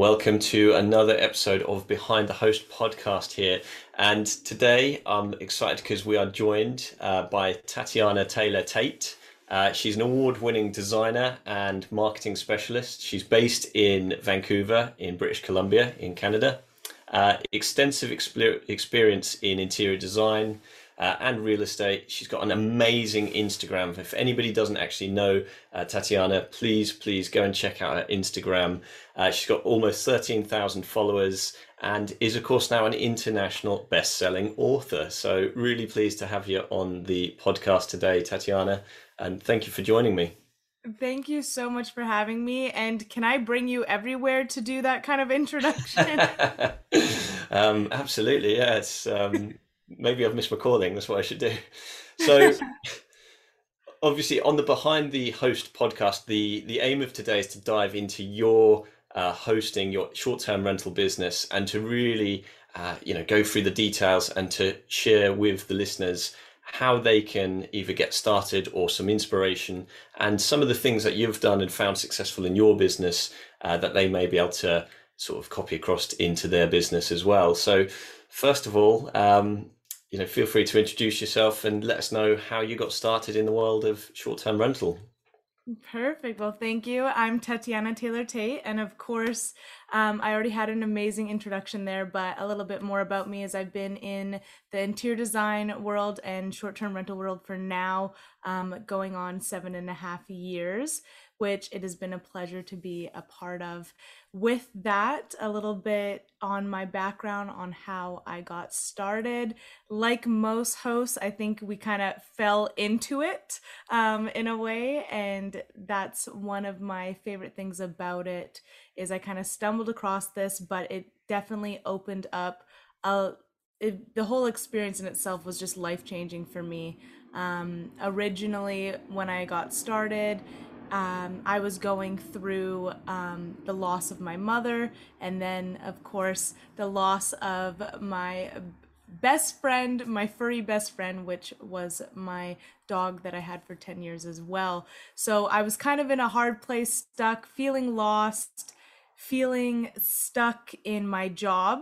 Welcome to another episode of Behind the Host podcast here. And today I'm excited because we are joined by Tatiana Taylor-Tate. She's an award-winning designer and marketing specialist. She's based in Vancouver in British Columbia in Canada. Extensive experience in interior design and real estate. She's got an amazing Instagram. If anybody doesn't actually know Tatiana, please go and check out her Instagram. She's got almost 13,000 followers and is of course now an international best-selling author. So really pleased to have you on the podcast today, Tatiana, and thank you for joining me. Thank you so much for having me. And can I bring you everywhere to do that kind of introduction? Absolutely, yeah. It's, maybe I've missed my calling. That's what I should do. So obviously on the Behind the Host podcast, the aim of today is to dive into your hosting, your short-term rental business, and to really go through the details and to share with the listeners how they can either get started or some inspiration and some of the things that you've done and found successful in your business that they may be able to sort of copy across into their business as well. So first of all, feel free to introduce yourself and let us know how you got started in the world of short-term rental. Perfect. Well, thank you. I'm Tatiana Taylor-Tate. And of course, I already had an amazing introduction there, but a little bit more about me is I've been in the interior design world and short-term rental world for now, going on 7.5 years, which it has been a pleasure to be a part of. With that, a little bit on my background on how I got started. Like most hosts, I think we kind of fell into it in a way, and that's one of my favorite things about it is I kind of stumbled across this, but it definitely opened up the whole experience in itself was just life-changing for me. Originally, when I got started, I was going through the loss of my mother, and then of course the loss of my best friend, my furry best friend, which was my dog that I had for 10 years as well. So I was kind of in a hard place, stuck, feeling lost, feeling stuck in my job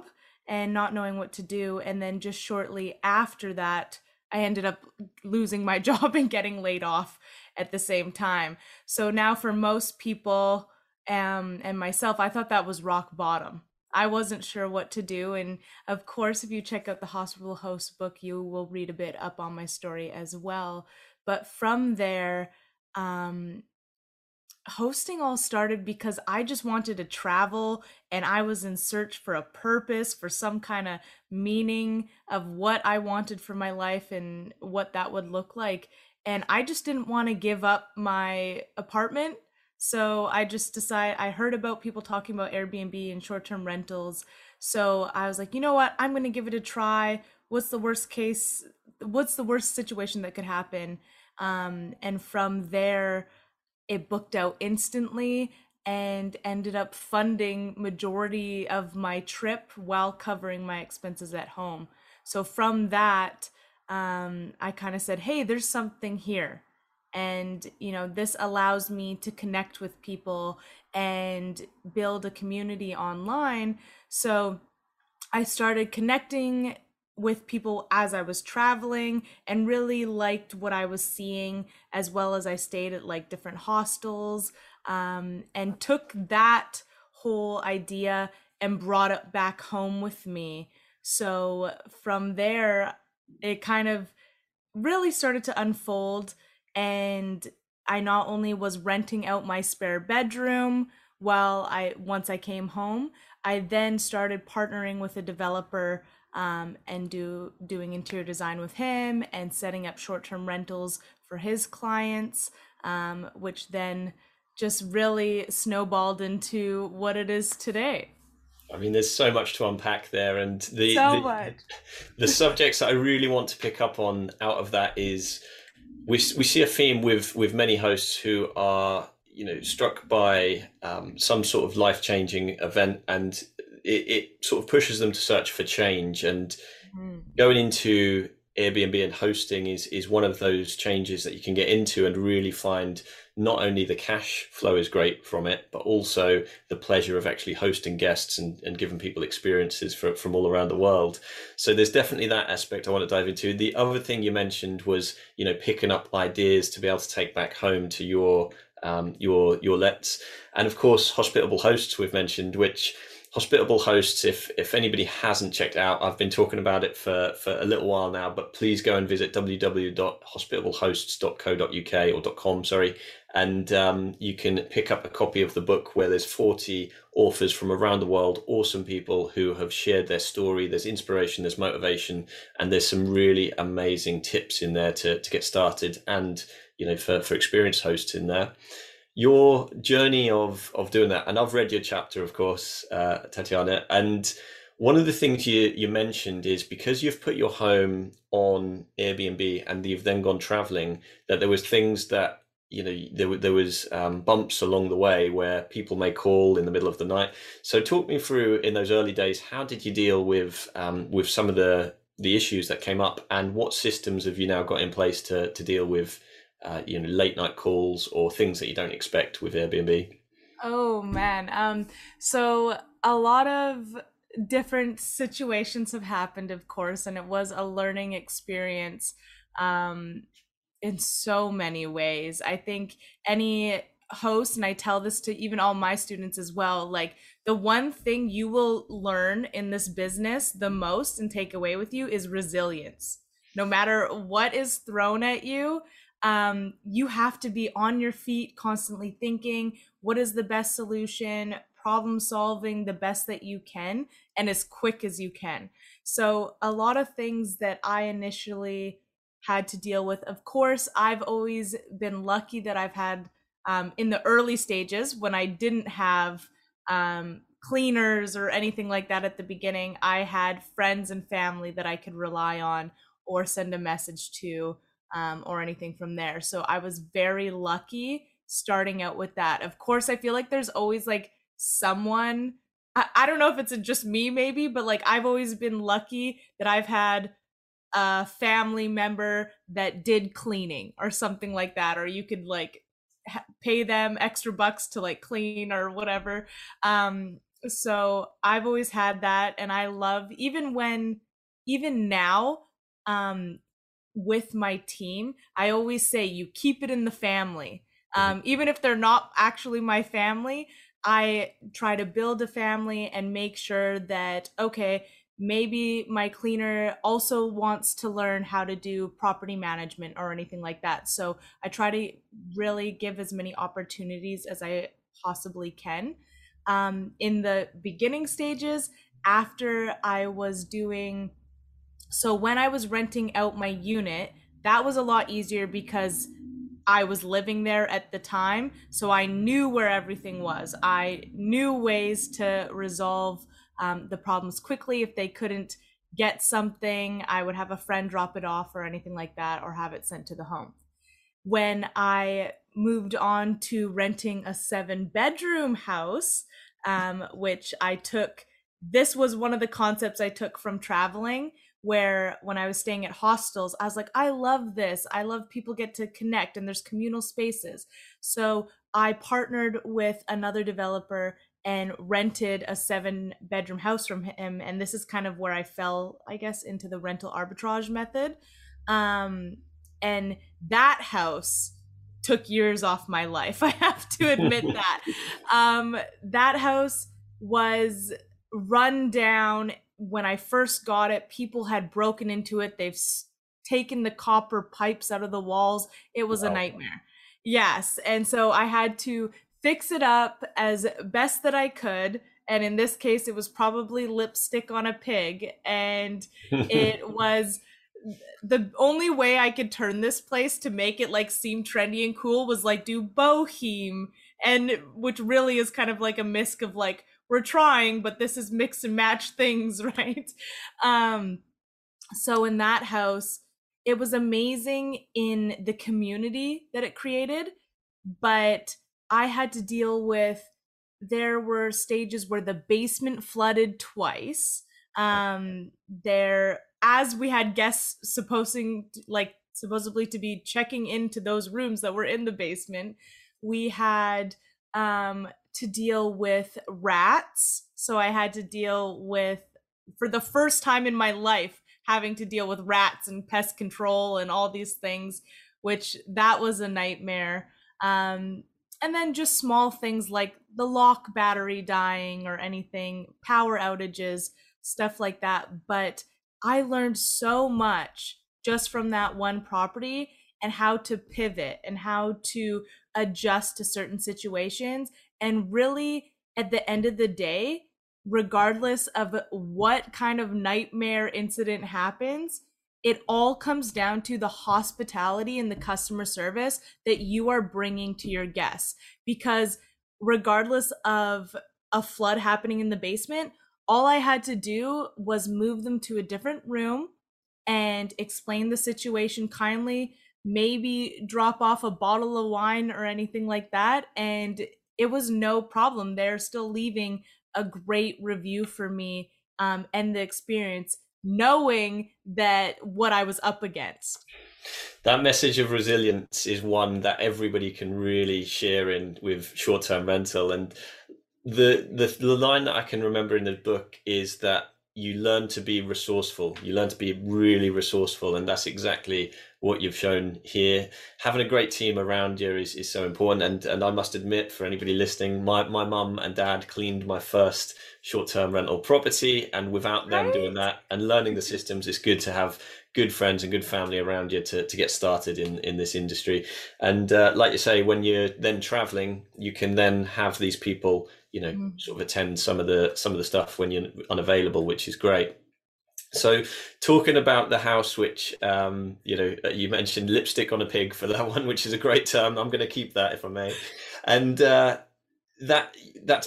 and not knowing what to do. And then just shortly after that, I ended up losing my job and getting laid off at the same time. So now for most people and myself, I thought that was rock bottom. I wasn't sure what to do. And of course, if you check out the Hospitable Hosts book, you will read a bit up on my story as well. But from there, hosting all started because I just wanted to travel and I was in search for a purpose, for some kind of meaning of what I wanted for my life and what that would look like. And I just didn't want to give up my apartment. So I just decided, I heard about people talking about Airbnb and short-term rentals. So I was like, you know what, I'm going to give it a try. What's the worst case? What's the worst situation that could happen? And from there, it booked out instantly and ended up funding majority of my trip while covering my expenses at home. So from that, I kind of said, hey, there's something here. And, this allows me to connect with people and build a community online. So I started connecting with people as I was traveling and really liked what I was seeing, as well as I stayed at different hostels, and took that whole idea and brought it back home with me. So from there, it kind of really started to unfold, and I not only was renting out my spare bedroom once I came home, I then started partnering with a developer and doing interior design with him and setting up short-term rentals for his clients, which then just really snowballed into what it is today. I mean, there's so much to unpack there, and the subjects that I really want to pick up on out of that is we see a theme with many hosts who are struck by some sort of life-changing event, and it sort of pushes them to search for change. And going into Airbnb and hosting is one of those changes that you can get into and really find not only the cash flow is great from it, but also the pleasure of actually hosting guests and giving people experiences from all around the world. So there's definitely that aspect I want to dive into. The other thing you mentioned was, you know, picking up ideas to be able to take back home to your lets. And of course, Hospitable Hosts we've mentioned, which Hospitable Hosts, if anybody hasn't checked out, I've been talking about it for a little while now, but please go and visit www.hospitablehosts.co.uk or .com, sorry. And you can pick up a copy of the book where there's 40 authors from around the world, awesome people who have shared their story. There's inspiration, there's motivation, and there's some really amazing tips in there to get started and, you know, for experienced hosts in there. Your journey of doing that, and I've read your chapter, of course, Tatiana, and one of the things you mentioned is because you've put your home on Airbnb and you've then gone traveling, that there was things that, you know, there was bumps along the way where people may call in the middle of the night. So talk me through, in those early days, how did you deal with some of the issues that came up, and what systems have you now got in place to deal with you know, late night calls or things that you don't expect with Airbnb? Oh man, so a lot of different situations have happened, of course, and it was a learning experience in so many ways. I think any host, and I tell this to even all my students as well, like the one thing you will learn in this business the most and take away with you is resilience. No matter what is thrown at you, you have to be on your feet, constantly thinking, what is the best solution, problem solving the best that you can, and as quick as you can. So a lot of things that I initially had to deal with, of course, I've always been lucky that I've had, in the early stages when I didn't have cleaners or anything like that at the beginning, I had friends and family that I could rely on or send a message to. Or anything from there. So I was very lucky starting out with that. Of course, I feel like there's always like someone, I don't know if it's just me maybe, but like I've always been lucky that I've had a family member that did cleaning or something like that, or you could like pay them extra bucks to like clean or whatever. So I've always had that, and I love, even now, with my team, I always say you keep it in the family. Even if they're not actually my family, I try to build a family and make sure that, okay, maybe my cleaner also wants to learn how to do property management or anything like that. So I try to really give as many opportunities as I possibly can. In the beginning stages, after I was doing, so when I was renting out my unit, that was a lot easier because I was living there at the time. So I knew where everything was. I knew ways to resolve the problems quickly. If they couldn't get something, I would have a friend drop it off or anything like that, or have it sent to the home. When I moved on to renting a 7-bedroom house, which I took, this was one of the concepts I took from traveling, where when I was staying at hostels, I was like, I love this. I love people get to connect and there's communal spaces. So I partnered with another developer and rented a 7-bedroom house from him. And this is kind of where I fell, I guess, into the rental arbitrage method. And that house took years off my life. I have to admit that. That house was run down. When I first got it, people had broken into it. They've taken the copper pipes out of the walls. It was a nightmare. Yes. And so I had to fix it up as best that I could. And in this case, it was probably lipstick on a pig. And it was the only way I could turn this place to make it like seem trendy and cool was like do bohem, and which really is kind of like a misc of like, we're trying, but this is mix and match things, right? So in that house, it was amazing in the community that it created, but I had to deal with, there were stages where the basement flooded twice. There as we had guests supposedly to be checking into those rooms that were in the basement, we had to deal with rats. So I had to deal with, for the first time in my life, having to deal with rats and pest control and all these things, which that was a nightmare. And then just small things like the lock battery dying or anything, power outages, stuff like that. But I learned so much just from that one property and how to pivot and how to adjust to certain situations. And really, at the end of the day, regardless of what kind of nightmare incident happens, it all comes down to the hospitality and the customer service that you are bringing to your guests. Because regardless of a flood happening in the basement, all I had to do was move them to a different room and explain the situation kindly, maybe drop off a bottle of wine or anything like that. And it was no problem. They're still leaving a great review for me and the experience, knowing that what I was up against. That message of resilience is one that everybody can really share in with short-term rental. And the line that I can remember in the book is that you learn to be resourceful. You learn to be really resourceful. And that's exactly what you've shown here. Having a great team around you is so important. And I must admit, for anybody listening, my mum and dad cleaned my first short-term rental property. And without them doing that and learning the systems, it's good to have good friends and good family around you to get started in this industry. And like you say, when you're then traveling, you can then have these people, you know, sort of attend some of the stuff when you're unavailable, which is great. So talking about the house, which, you know, you mentioned lipstick on a pig for that one, which is a great term. I'm going to keep that if I may. And that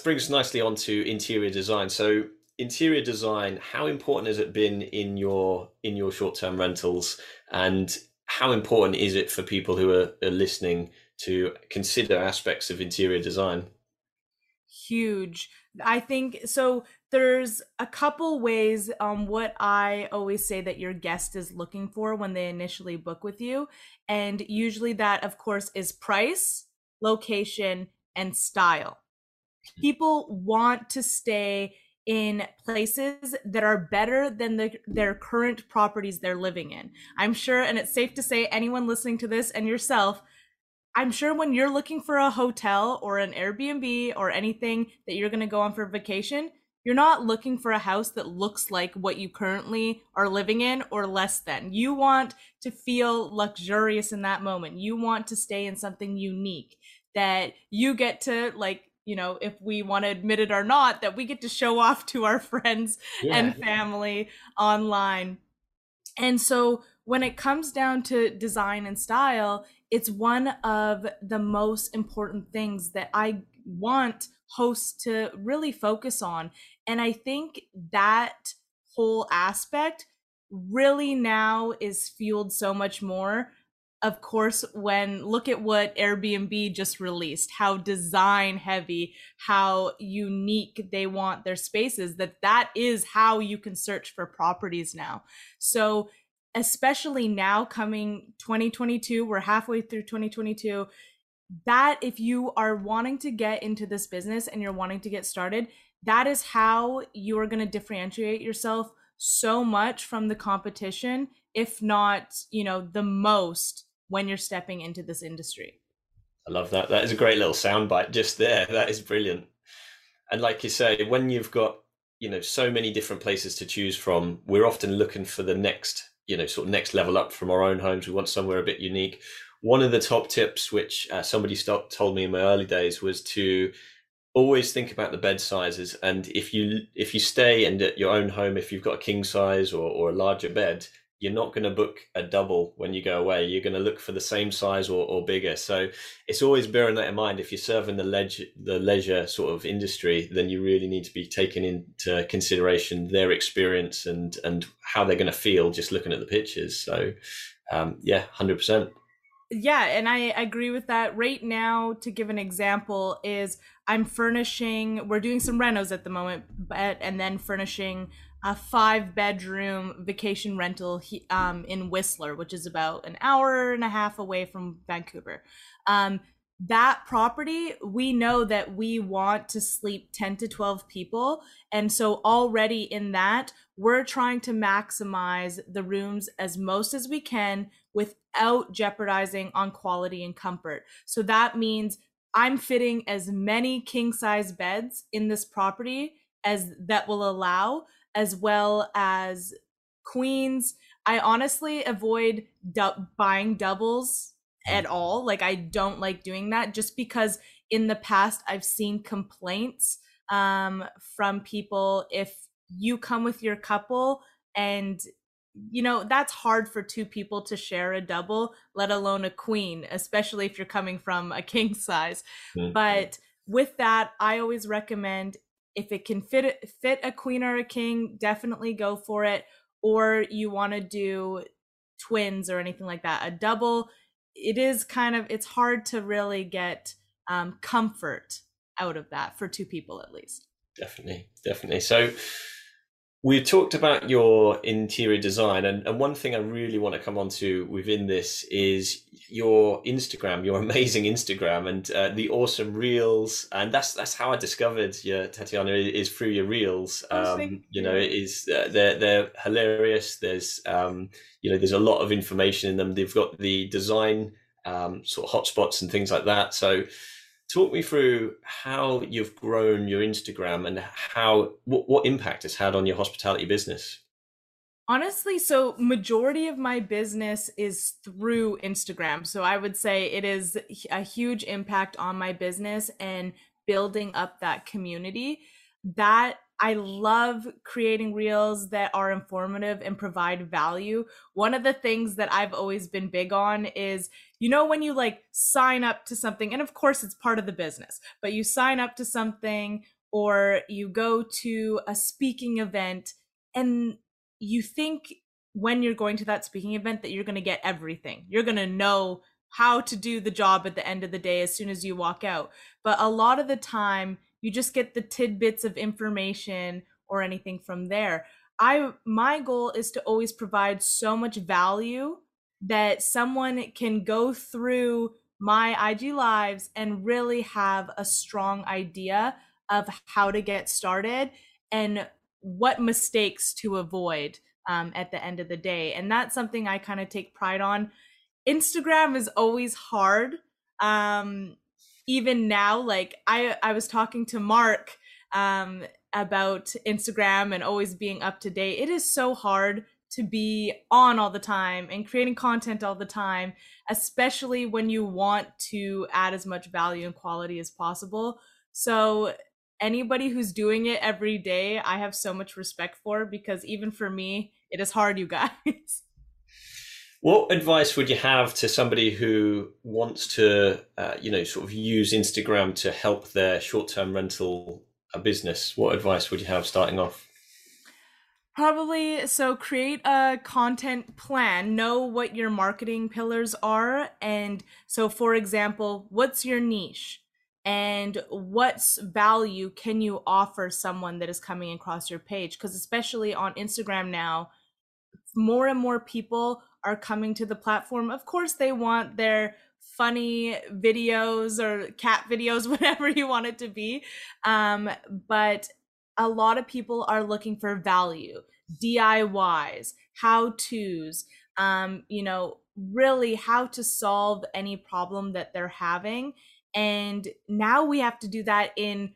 brings us nicely onto interior design. So interior design, how important has it been in your short-term rentals, and how important is it for people who are listening to consider aspects of interior design? Huge. I think so. There's a couple ways on what I always say that your guest is looking for when they initially book with you. And usually that, of course, is price, location, and style. People want to stay in places that are better than their current properties they're living in. I'm sure, and it's safe to say, anyone listening to this and yourself, I'm sure when you're looking for a hotel or an Airbnb or anything that you're going to go on for vacation, you're not looking for a house that looks like what you currently are living in or less than. You want to feel luxurious in that moment. You want to stay in something unique that you get to, like, you know, if we want to admit it or not, that we get to show off to our friends and family online. And so when it comes down to design and style, it's one of the most important things that I want hosts to really focus on. And I think that whole aspect really now is fueled so much more. Of course, when look at what Airbnb just released, how design heavy, how unique they want their spaces, that is how you can search for properties now. So especially now coming 2022, we're halfway through 2022, that if you are wanting to get into this business and you're wanting to get started, that is how you are going to differentiate yourself so much from the competition, if not, you know, the most, when you're stepping into this industry. I love that. That is a great little soundbite just there. That is brilliant. And like you say, when you've got, you know, so many different places to choose from, we're often looking for the next, you know, sort of next level up from our own homes. We want somewhere a bit unique. One of the top tips, which somebody told me in my early days, was to always think about the bed sizes. And if you stay and at your own home, if you've got a king size or a larger bed, you're not going to book a double when you go away. You're going to look for the same size or bigger. So it's always bearing that in mind. If you're serving the leisure sort of industry, then you really need to be taking into consideration their experience and how they're going to feel just looking at the pictures. So 100%. Yeah, and I agree with that. Right now, to give an example, is I'm furnishing, we're doing some renos at the moment, but, and then furnishing a 5-bedroom vacation rental in Whistler, which is about an hour and a half away from Vancouver. That property, we know that we want to sleep 10 to 12 people. And so already in that, we're trying to maximize the rooms as most as we can without jeopardizing on quality and comfort. So that means I'm fitting as many king-size beds in this property as that will allow, as well as queens. I honestly avoid buying doubles at all. Like, I don't like doing that, just because in the past I've seen complaints from people. If you come with your couple, and you know that's hard for two people to share a double, let alone a queen, especially if you're coming from a king size. Mm-hmm. But with that, I always recommend, if it can fit a queen or a king, definitely go for it. Or you want to do twins or anything like that, a double, it is kind of, it's hard to really get comfort out of that for two people at least. Definitely. So we've talked about your interior design, and one thing I really want to come on to within this is your Instagram, your amazing Instagram, and the awesome reels. And that's how I discovered you, Tatiana, is through your reels. You know, it is they're hilarious. There's there's a lot of information in them. They've got the design sort of hotspots and things like that. So talk me through how you've grown your Instagram and how what impact it's had on your hospitality business. Honestly, so majority of my business is through Instagram. So I would say it is a huge impact on my business and building up that community. That I love creating reels that are informative and provide value. One of the things that I've always been big on is, you know, when you like sign up to something, and of course it's part of the business, but you sign up to something or you go to a speaking event and you think when you're going to that speaking event that you're going to get everything. You're going to know how to do the job at the end of the day as soon as you walk out. But a lot of the time, you just get the tidbits of information or anything from there. My goal is to always provide so much value that someone can go through my IG lives and really have a strong idea of how to get started and what mistakes to avoid at the end of the day. And that's something I kind of take pride on. Instagram is always hard. Even now, like I was talking to Mark about Instagram and always being up to date. It is so hard to be on all the time and creating content all the time, especially when you want to add as much value and quality as possible. So anybody who's doing it every day, I have so much respect for, because even for me, it is hard, you guys. What advice would you have to somebody who wants to, sort of use Instagram to help their short-term rental business? What advice would you have starting off? Probably, so create a content plan, know what your marketing pillars are. And so, for example, what's your niche and what value can you offer someone that is coming across your page? Because especially on Instagram now, more and more people are coming to the platform. Of course, they want their funny videos or cat videos, whatever you want it to be. But a lot of people are looking for value, DIYs, how-tos, really how to solve any problem that they're having. And now we have to do that in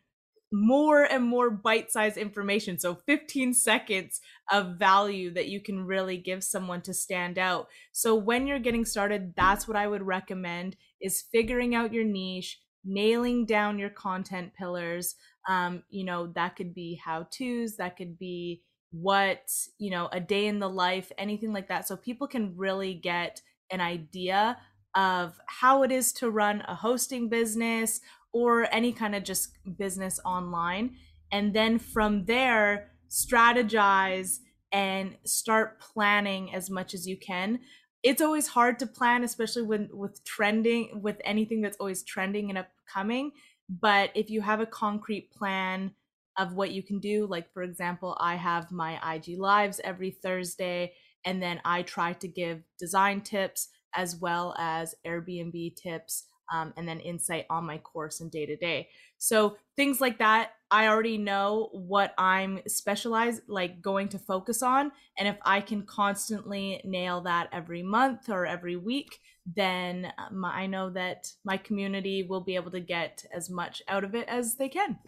more and more bite-sized information. So 15 seconds of value that you can really give someone to stand out. So when you're getting started, that's what I would recommend, is figuring out your niche, nailing down your content pillars. That could be how-tos, that could be a day in the life, anything like that. So people can really get an idea of how it is to run a hosting business or any kind of just business online. And then from there, strategize and start planning as much as you can. It's always hard to plan, especially with anything that's always trending and upcoming. But if you have a concrete plan of what you can do, like for example, I have my IG lives every Thursday, and then I try to give design tips as well as Airbnb tips, and then insight on my course and day-to-day. So things like that, I already know what I'm specialized, like going to focus on. And if I can constantly nail that every month or every week, then I know that my community will be able to get as much out of it as they can.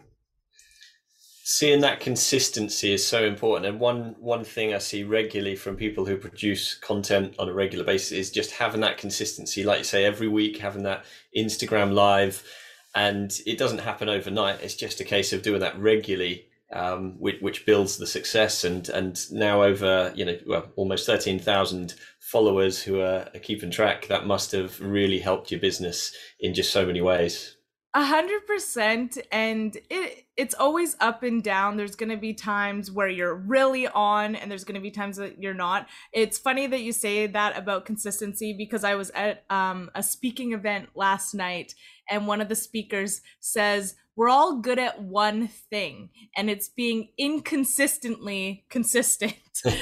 Seeing that consistency is so important. And one thing I see regularly from people who produce content on a regular basis is just having that consistency. Like you say, every week, having that Instagram live, and it doesn't happen overnight. It's just a case of doing that regularly, which builds the success. And now over, almost 13,000 followers who are keeping track, that must have really helped your business in just so many ways. 100%. And it's always up and down. There's going to be times where you're really on, and there's going to be times that you're not. It's funny that you say that about consistency, because I was at a speaking event last night, and one of the speakers says, we're all good at one thing, and it's being inconsistently consistent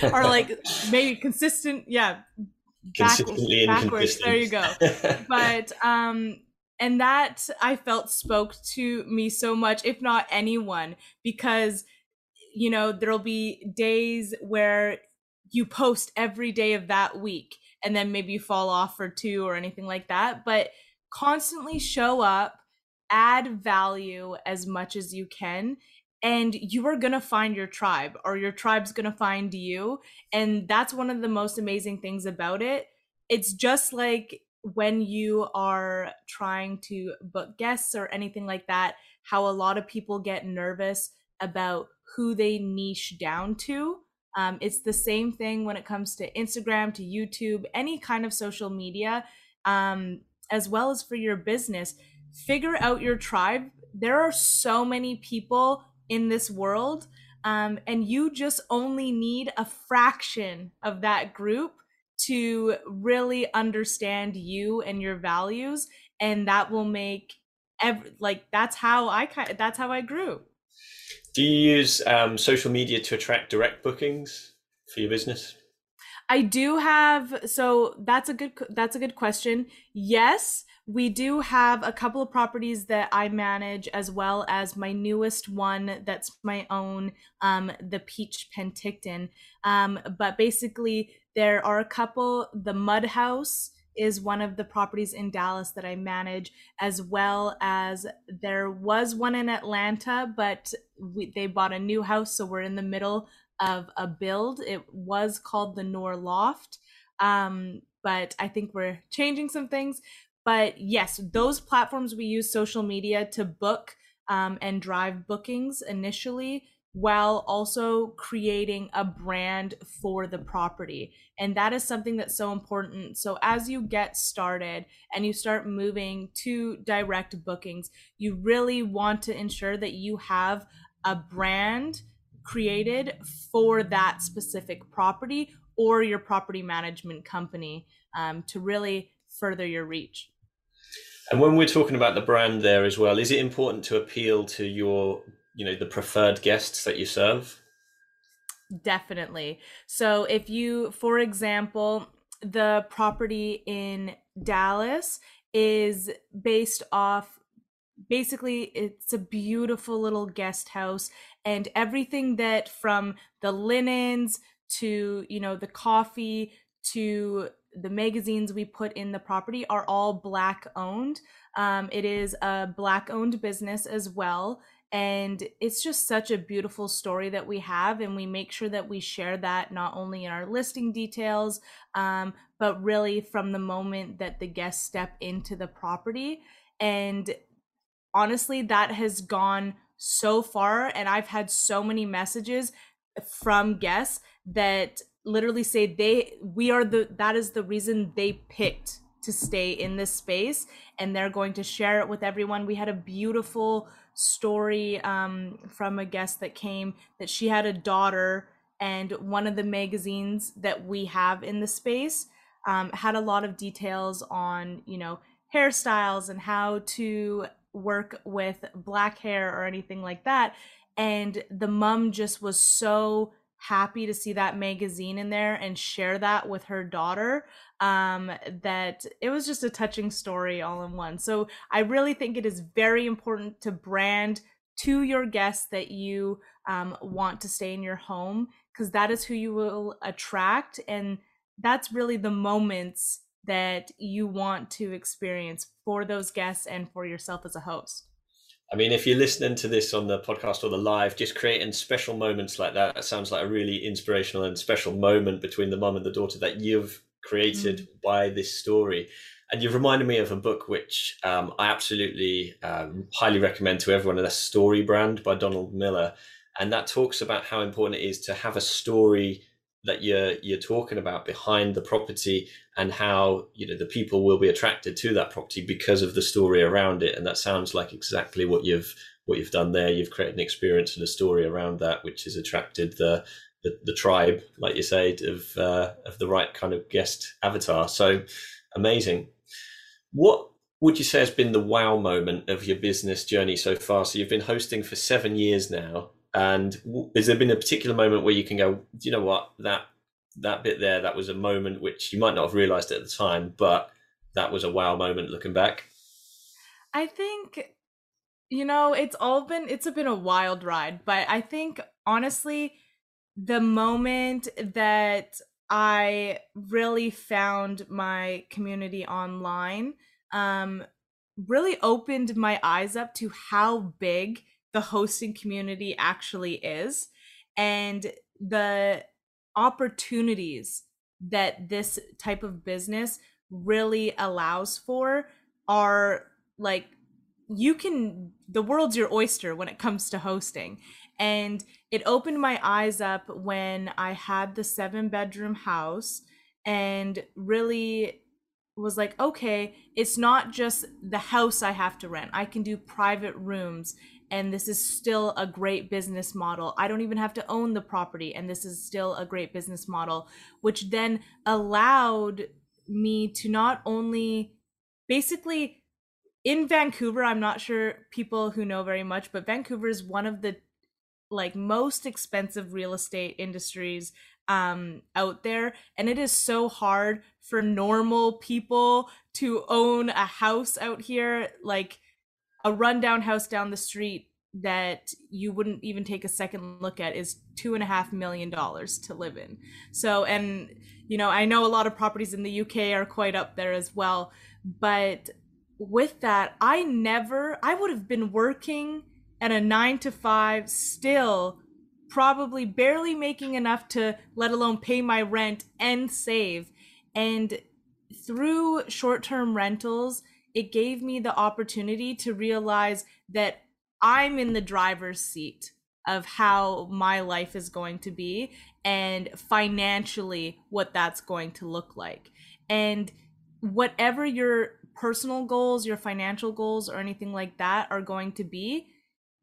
or like maybe consistent. Yeah. Consistently backwards. There you go. But, and that I felt spoke to me so much, if not anyone, because, there'll be days where you post every day of that week, and then maybe you fall off for two or anything like that, but constantly show up, add value as much as you can. And you are going to find your tribe, or your tribe's going to find you. And that's one of the most amazing things about it. It's just like, when you are trying to book guests or anything like that, how a lot of people get nervous about who they niche down to. It's the same thing when it comes to Instagram, to YouTube, any kind of social media, as well as for your business. Figure out your tribe. There are so many people in this world, and you just only need a fraction of that group to really understand you and your values, and that will make that's how I grew. Do you use social media to attract direct bookings for your business? I do have, so that's a good question. Yes, we do have a couple of properties that I manage, as well as my newest one that's my own, The Peach Penticton. But basically, there are a couple. The Mud House is one of the properties in Dallas that I manage, as well as there was one in Atlanta, but they bought a new house, so we're in the middle of a build. It was called The Nor Loft, but I think we're changing some things. But yes, those platforms, we use social media to book and drive bookings initially, while also creating a brand for the property. And that is something that's so important. So as you get started and you start moving to direct bookings, you really want to ensure that you have a brand created for that specific property or your property management company, to really further your reach. And when we're talking about the brand there as well, is it important to appeal to your the preferred guests that you serve? Definitely. So if you, for example, the property in Dallas is based off, basically it's a beautiful little guest house, and everything that from the linens to, the coffee to the magazines we put in the property are all Black owned. It is a Black owned business as well. And it's just such a beautiful story that we have, and we make sure that we share that not only in our listing details, but really from the moment that the guests step into the property. And honestly, that has gone so far, and I've had so many messages from guests that literally say that is the reason they picked to stay in this space, and they're going to share it with everyone. We had a beautiful story from a guest that came, that she had a daughter, and one of the magazines that we have in the space had a lot of details on hairstyles and how to work with black hair or anything like that. And the mom just was so happy to see that magazine in there and share that with her daughter, that it was just a touching story all in one. So I really think it is very important to brand to your guests that you want to stay in your home, because that is who you will attract. And that's really the moments that you want to experience for those guests and for yourself as a host. I mean, if you're listening to this on the podcast or the live, just creating special moments like that, that sounds like a really inspirational and special moment between the mum and the daughter that you've created by this story. And you've reminded me of a book which I absolutely highly recommend to everyone, and that's Story Brand by Donald Miller. And that talks about how important it is to have a story that you're talking about behind the property, and how, you know, the people will be attracted to that property because of the story around it. And that sounds like exactly what you've done there. You've created an experience and a story around that, which has attracted the tribe, like you said, of the right kind of guest avatar. So amazing. What would you say has been the wow moment of your business journey so far? So you've been hosting for 7 years now. And has there been a particular moment where you can go, you know what, that bit there, that was a moment which you might not have realized at the time, but that was a wow moment looking back? I think, you know, it's been a wild ride, but I think honestly, the moment that I really found my community online really opened my eyes up to how big the hosting community actually is, and the opportunities that this type of business really allows for are like, the world's your oyster when it comes to hosting. And it opened my eyes up when I had the 7-bedroom house and really was like, okay, it's not just the house I have to rent. I can do private rooms, and this is still a great business model. I don't even have to own the property, and this is still a great business model, which then allowed me to not only basically in Vancouver, I'm not sure people who know very much, but Vancouver is one of the like most expensive real estate industries out there. And it is so hard for normal people to own a house out here, like a rundown house down the street that you wouldn't even take a second look at is $2.5 million to live in. So, and you know, I know a lot of properties in the UK are quite up there as well, but with that, I would have been working at a 9-to-5 still, probably barely making enough to let alone pay my rent and save. And through short-term rentals, it gave me the opportunity to realize that I'm in the driver's seat of how my life is going to be, and financially what that's going to look like. And whatever your personal goals, your financial goals, or anything like that are going to be,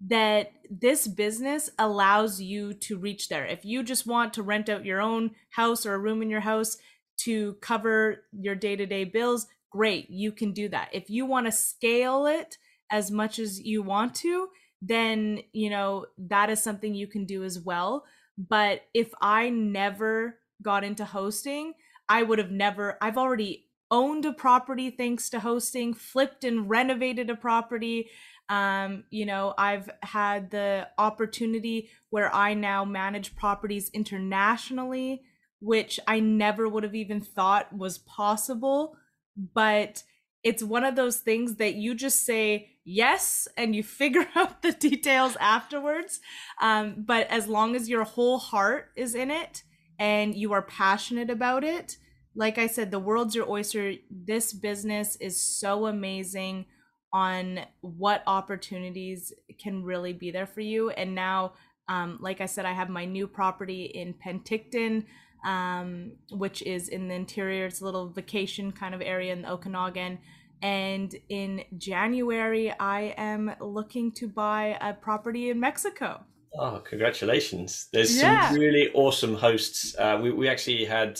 that this business allows you to reach there. If you just want to rent out your own house or a room in your house to cover your day-to-day bills, great, you can do that. If you want to scale it as much as you want to, then, you know, that is something you can do as well. But if I never got into hosting, I've already owned a property thanks to hosting, flipped and renovated a property. You know, I've had the opportunity where I now manage properties internationally, which I never would have even thought was possible. But it's one of those things that you just say yes and you figure out the details afterwards. But as long as your whole heart is in it and you are passionate about it, like I said, the world's your oyster. This business is so amazing on what opportunities can really be there for you. And now, like I said, I have my new property in Penticton, which is in the interior. It's a little vacation kind of area in the Okanagan. And in January, I am looking to buy a property in Mexico. Oh, congratulations. There's some really awesome hosts. We actually had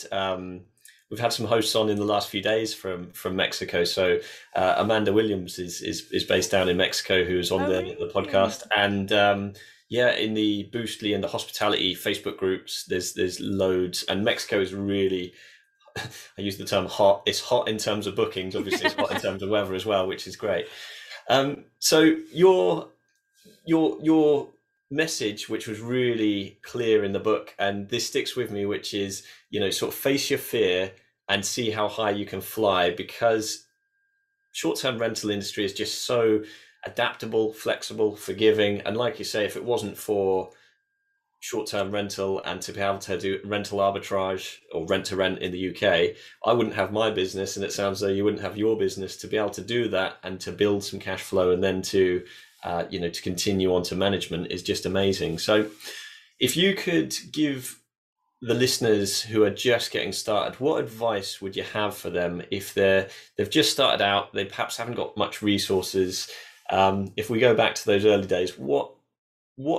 We've had some hosts on in the last few days from Mexico. So Amanda Williams is based down in Mexico, who is on the podcast. And in the Boostly and the hospitality Facebook groups, there's loads. And Mexico is really, I use the term hot. It's hot in terms of bookings. Obviously, it's hot in terms of weather as well, which is great. So your message, which was really clear in the book, and this sticks with me, which is, sort of face your fear and see how high you can fly, because short-term rental industry is just so adaptable, flexible, forgiving. And like you say, if it wasn't for short-term rental and to be able to do rental arbitrage or rent to rent in the UK, I wouldn't have my business. And it sounds though you wouldn't have your business, to be able to do that and to build some cash flow and then to continue on to management is just amazing. So if you could give the listeners who are just getting started, what advice would you have for them if they've just started out, they perhaps haven't got much resources? If we go back to those early days, what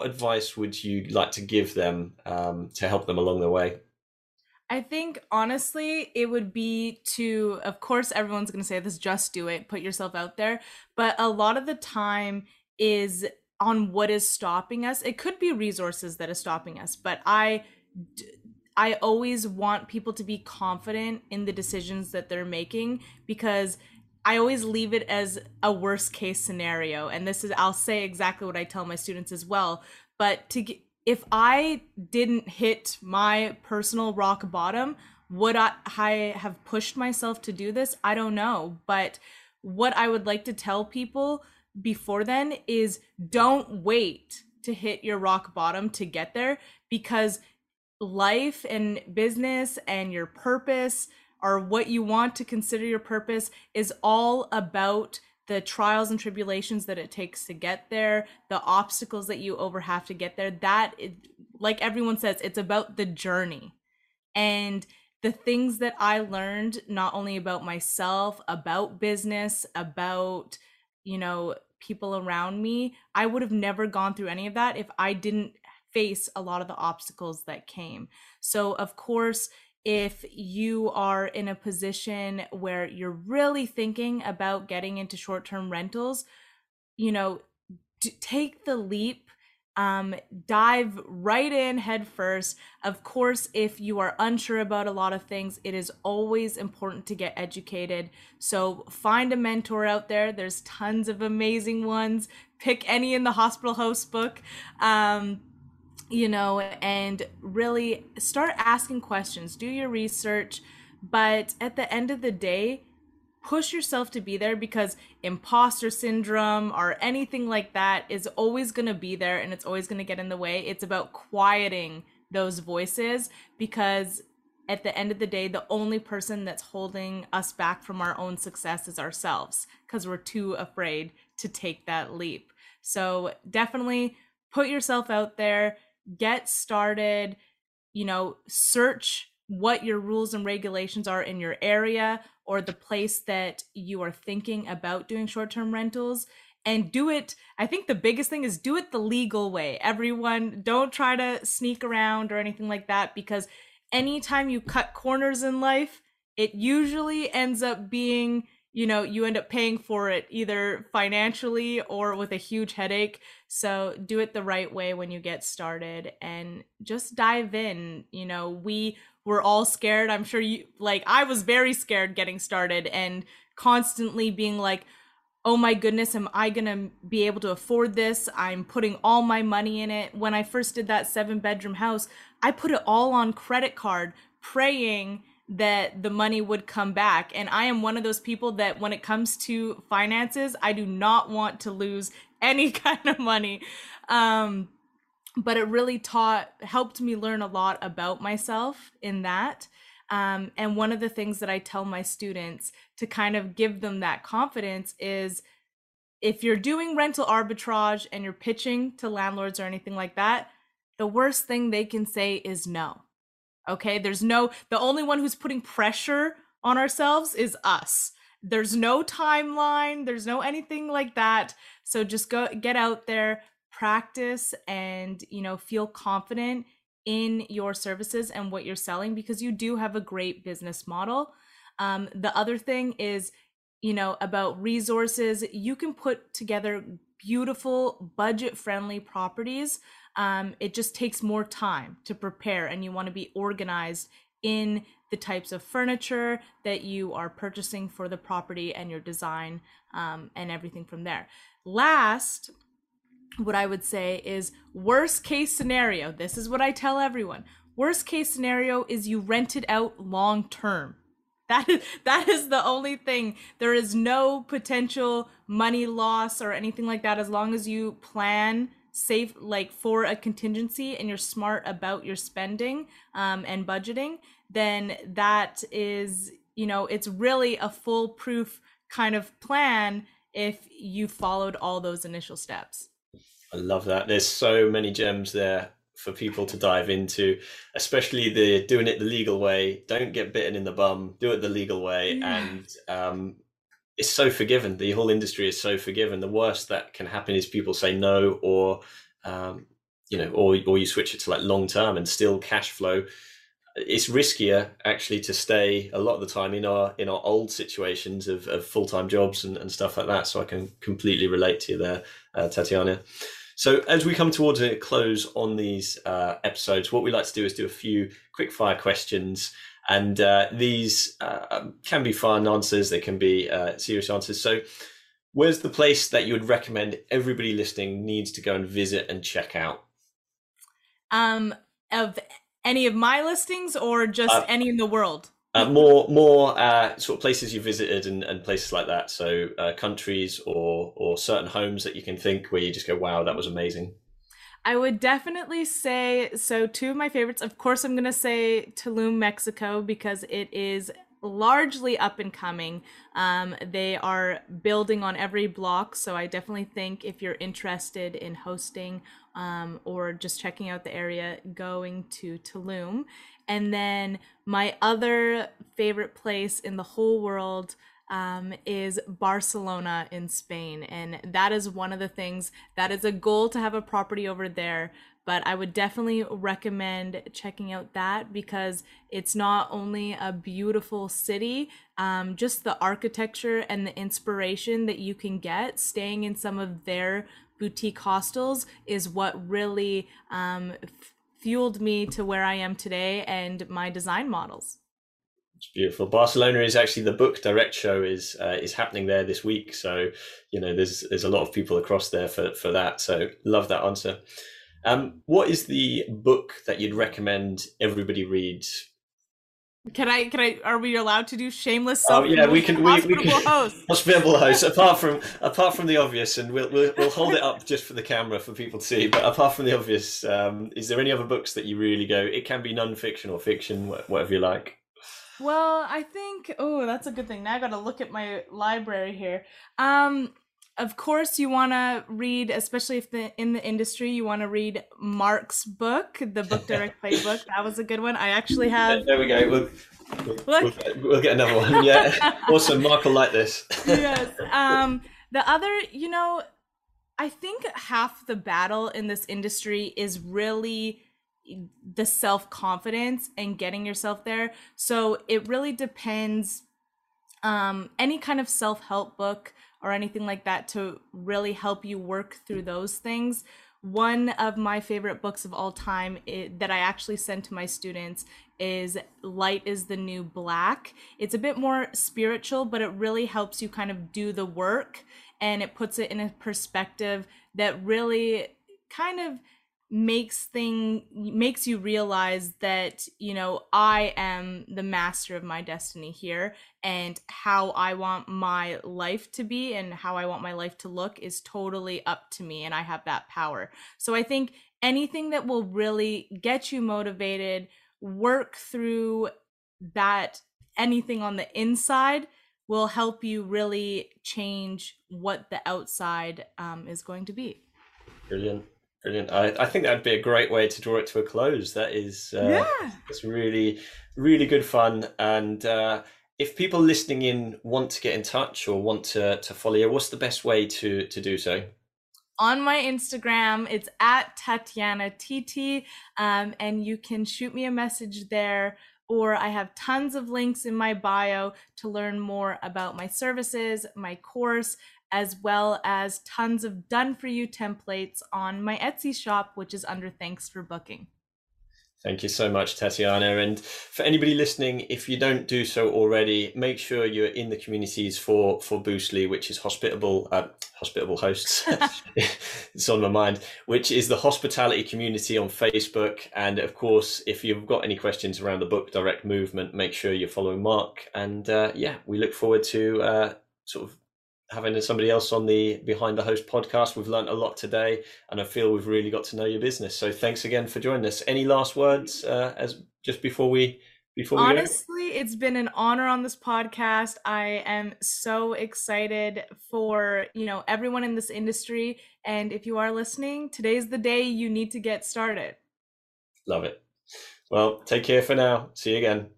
advice would you like to give them to help them along the way? I think honestly, it would be to, of course, everyone's going to say this, just do it, put yourself out there. But a lot of the time is on what is stopping us. It could be resources that are stopping us, but I always want people to be confident in the decisions that they're making, because I always leave it as a worst case scenario. And I'll say exactly what I tell my students as well, but if I didn't hit my personal rock bottom, would I have pushed myself to do this? I don't know. But what I would like to tell people before then is don't wait to hit your rock bottom to get there, because life and business and your purpose, or what you want to consider your purpose, is all about the trials and tribulations that it takes to get there, the obstacles that you have to get there. That, like everyone says, it's about the journey. And the things that I learned, not only about myself, about business, about, people around me, I would have never gone through any of that if I didn't face a lot of the obstacles that came. So of course, if you are in a position where you're really thinking about getting into short-term rentals, take the leap, dive right in head first. Of course, if you are unsure about a lot of things, it is always important to get educated. So find a mentor out there. There's tons of amazing ones. Pick any in the Hospitable Hosts book. And really start asking questions, do your research, but at the end of the day, push yourself to be there, because imposter syndrome or anything like that is always going to be there and it's always going to get in the way. It's about quieting those voices, because at the end of the day, the only person that's holding us back from our own success is ourselves, because we're too afraid to take that leap. So definitely put yourself out there. Get started, search what your rules and regulations are in your area or the place that you are thinking about doing short-term rentals, and do it. I think the biggest thing is do it the legal way. Everyone, don't try to sneak around or anything like that, because anytime you cut corners in life, it usually ends up being, you end up paying for it either financially or with a huge headache. So do it the right way when you get started and just dive in. We were all scared. I'm sure I was very scared getting started and constantly being like, oh my goodness, am I going to be able to afford this? I'm putting all my money in it. When I first did that 7-bedroom house, I put it all on credit card, praying that the money would come back. And I am one of those people that when it comes to finances, I do not want to lose any kind of money. But it really helped me learn a lot about myself in that. And one of the things that I tell my students to kind of give them that confidence is, if you're doing rental arbitrage and you're pitching to landlords or anything like that, the worst thing they can say is no. Okay, the only one who's putting pressure on ourselves is us. There's no timeline, there's no anything like that. So just get out there, practice, and feel confident in your services and what you're selling, because you do have a great business model. The other thing is, you know, about resources, you can put together beautiful, budget-friendly properties. It just takes more time to prepare, and you want to be organized in the types of furniture that you are purchasing for the property and your design, and everything from there. Last, what I would say is worst case scenario. This is what I tell everyone. Worst case scenario is you rent it out long term. That is the only thing. There is no potential money loss or anything like that, as long as you plan save like for a contingency and you're smart about your spending and budgeting. Then that is, you know, it's really a foolproof kind of plan if you followed all those initial steps. I love that. There's so many gems there for people to dive into, especially the doing it the legal way. Don't get bitten in the bum, do it the legal way. Yeah. And it's so forgiven. The whole industry is so forgiven. The worst that can happen is people say no, or, you know, or you switch it to like long-term and still cash flow. It's riskier actually to stay a lot of the time in our old situations of full-time jobs and stuff like that. So I can completely relate to you there, Tatiana. So as we come towards a close on these episodes, what we like to do is do a few quick fire questions. And these can be fun answers. They can be serious answers. So where's the place that you would recommend everybody listening needs to go and visit and check out? Of any of my listings, or just any in the world? More sort of places you visited and places like that. So countries or certain homes that you can think where you just go, wow, that was amazing. I would definitely say, so two of my favorites, of course, I'm going to say Tulum, Mexico, because it is largely up and coming. They are building on every block. So I definitely think if you're interested in hosting or just checking out the area, going to Tulum. And then my other favorite place in the whole world is Barcelona in Spain. And that is one of the things that is a goal, to have a property over there. But I would definitely recommend checking out that, because it's not only a beautiful city, just the architecture and the inspiration that you can get staying in some of their boutique hostels is what really fueled me to where I am today and my design models. It's beautiful. Barcelona is actually, the Book Direct show is happening there this week. So, you know, there's a lot of people across there for that. So love that answer. What is the book that you'd recommend everybody reads? Can I? Are we allowed to do shameless self? Oh yeah, we can. Hospitable hosts. Hospitable hosts. Apart from the obvious, and we'll hold it up just for the camera for people to see. But apart from the obvious, is there any other books that you really go? It can be non-fiction or fiction, whatever you like. Well, I think. Oh, that's a good thing. Now I got to look at my library here. Of course, you want to read, especially if in the industry, you want to read Mark's book, The Book Direct Playbook. That was a good one. I actually have. There we go. We'll get another one. Yeah. Awesome. Mark will like this. Yes. The other, you know, I think half the battle in this industry is really the self-confidence and getting yourself there. So it really depends. Any kind of self-help book or anything like that to really help you work through those things. One of my favorite books of all time that I actually send to my students is Light is the New Black. It's a bit more spiritual, but it really helps you kind of do the work, and it puts it in a perspective that really kind of makes you realize that, you know, I am the master of my destiny here, and how I want my life to be and how I want my life to look is totally up to me, and I have that power. So I think anything that will really get you motivated, work through that, anything on the inside will help you really change what the outside is going to be. Brilliant. Brilliant. I think that'd be a great way to draw it to a close. That is, It's really, really good fun. And if people listening in want to get in touch or want to follow you, what's the best way to do so? on my Instagram. It's at Tatiana TT, and you can shoot me a message there, or I have tons of links in my bio to learn more about my services, my course, as well as tons of done-for-you templates on my Etsy shop, which is under Thanks for Booking. Thank you so much, Tatiana. And for anybody listening, if you don't do so already, make sure you're in the communities for Boostly, which is Hospitable Hosts. It's on my mind, which is the hospitality community on Facebook. And of course, if you've got any questions around the Book Direct movement, make sure you follow Mark. And yeah, we look forward to sort of having somebody else on the Behind the Host podcast. We've learned a lot today, and I feel we've really got to know your business. So thanks again for joining us. Any last words as just before we Honestly, go? It's been an honor on this podcast. I am so excited for, everyone in this industry. And if you are listening, today's the day you need to get started. Love it. Well, take care for now. See you again.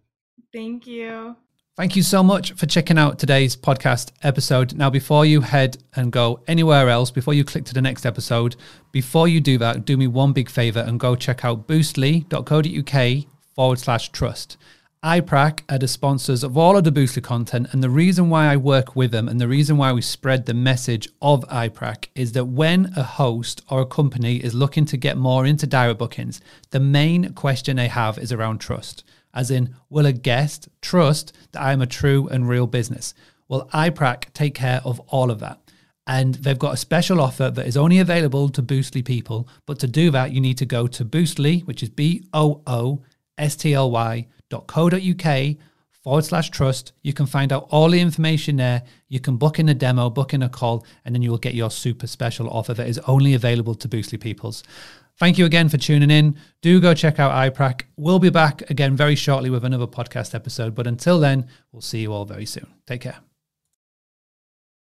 Thank you. Thank you so much for checking out today's podcast episode. Now, before you head and go anywhere else, before you click to the next episode, before you do that, do me one big favor and go check out boostly.co.uk/trust. iPRAC are the sponsors of all of the Boostly content, and the reason why I work with them and the reason why we spread the message of iPRAC is that when a host or a company is looking to get more into direct bookings, the main question they have is around trust. As in, will a guest trust that I'm a true and real business? Well, iPRAC take care of all of that. And they've got a special offer that is only available to Boostly people. But to do that, you need to go to Boostly, which is boostly.co.uk/trust. You can find out all the information there. You can book in a demo, book in a call, and then you will get your super special offer that is only available to Boostly peoples. Thank you again for tuning in. Do go check out iPRAC. We'll be back again very shortly with another podcast episode. But until then, we'll see you all very soon. Take care.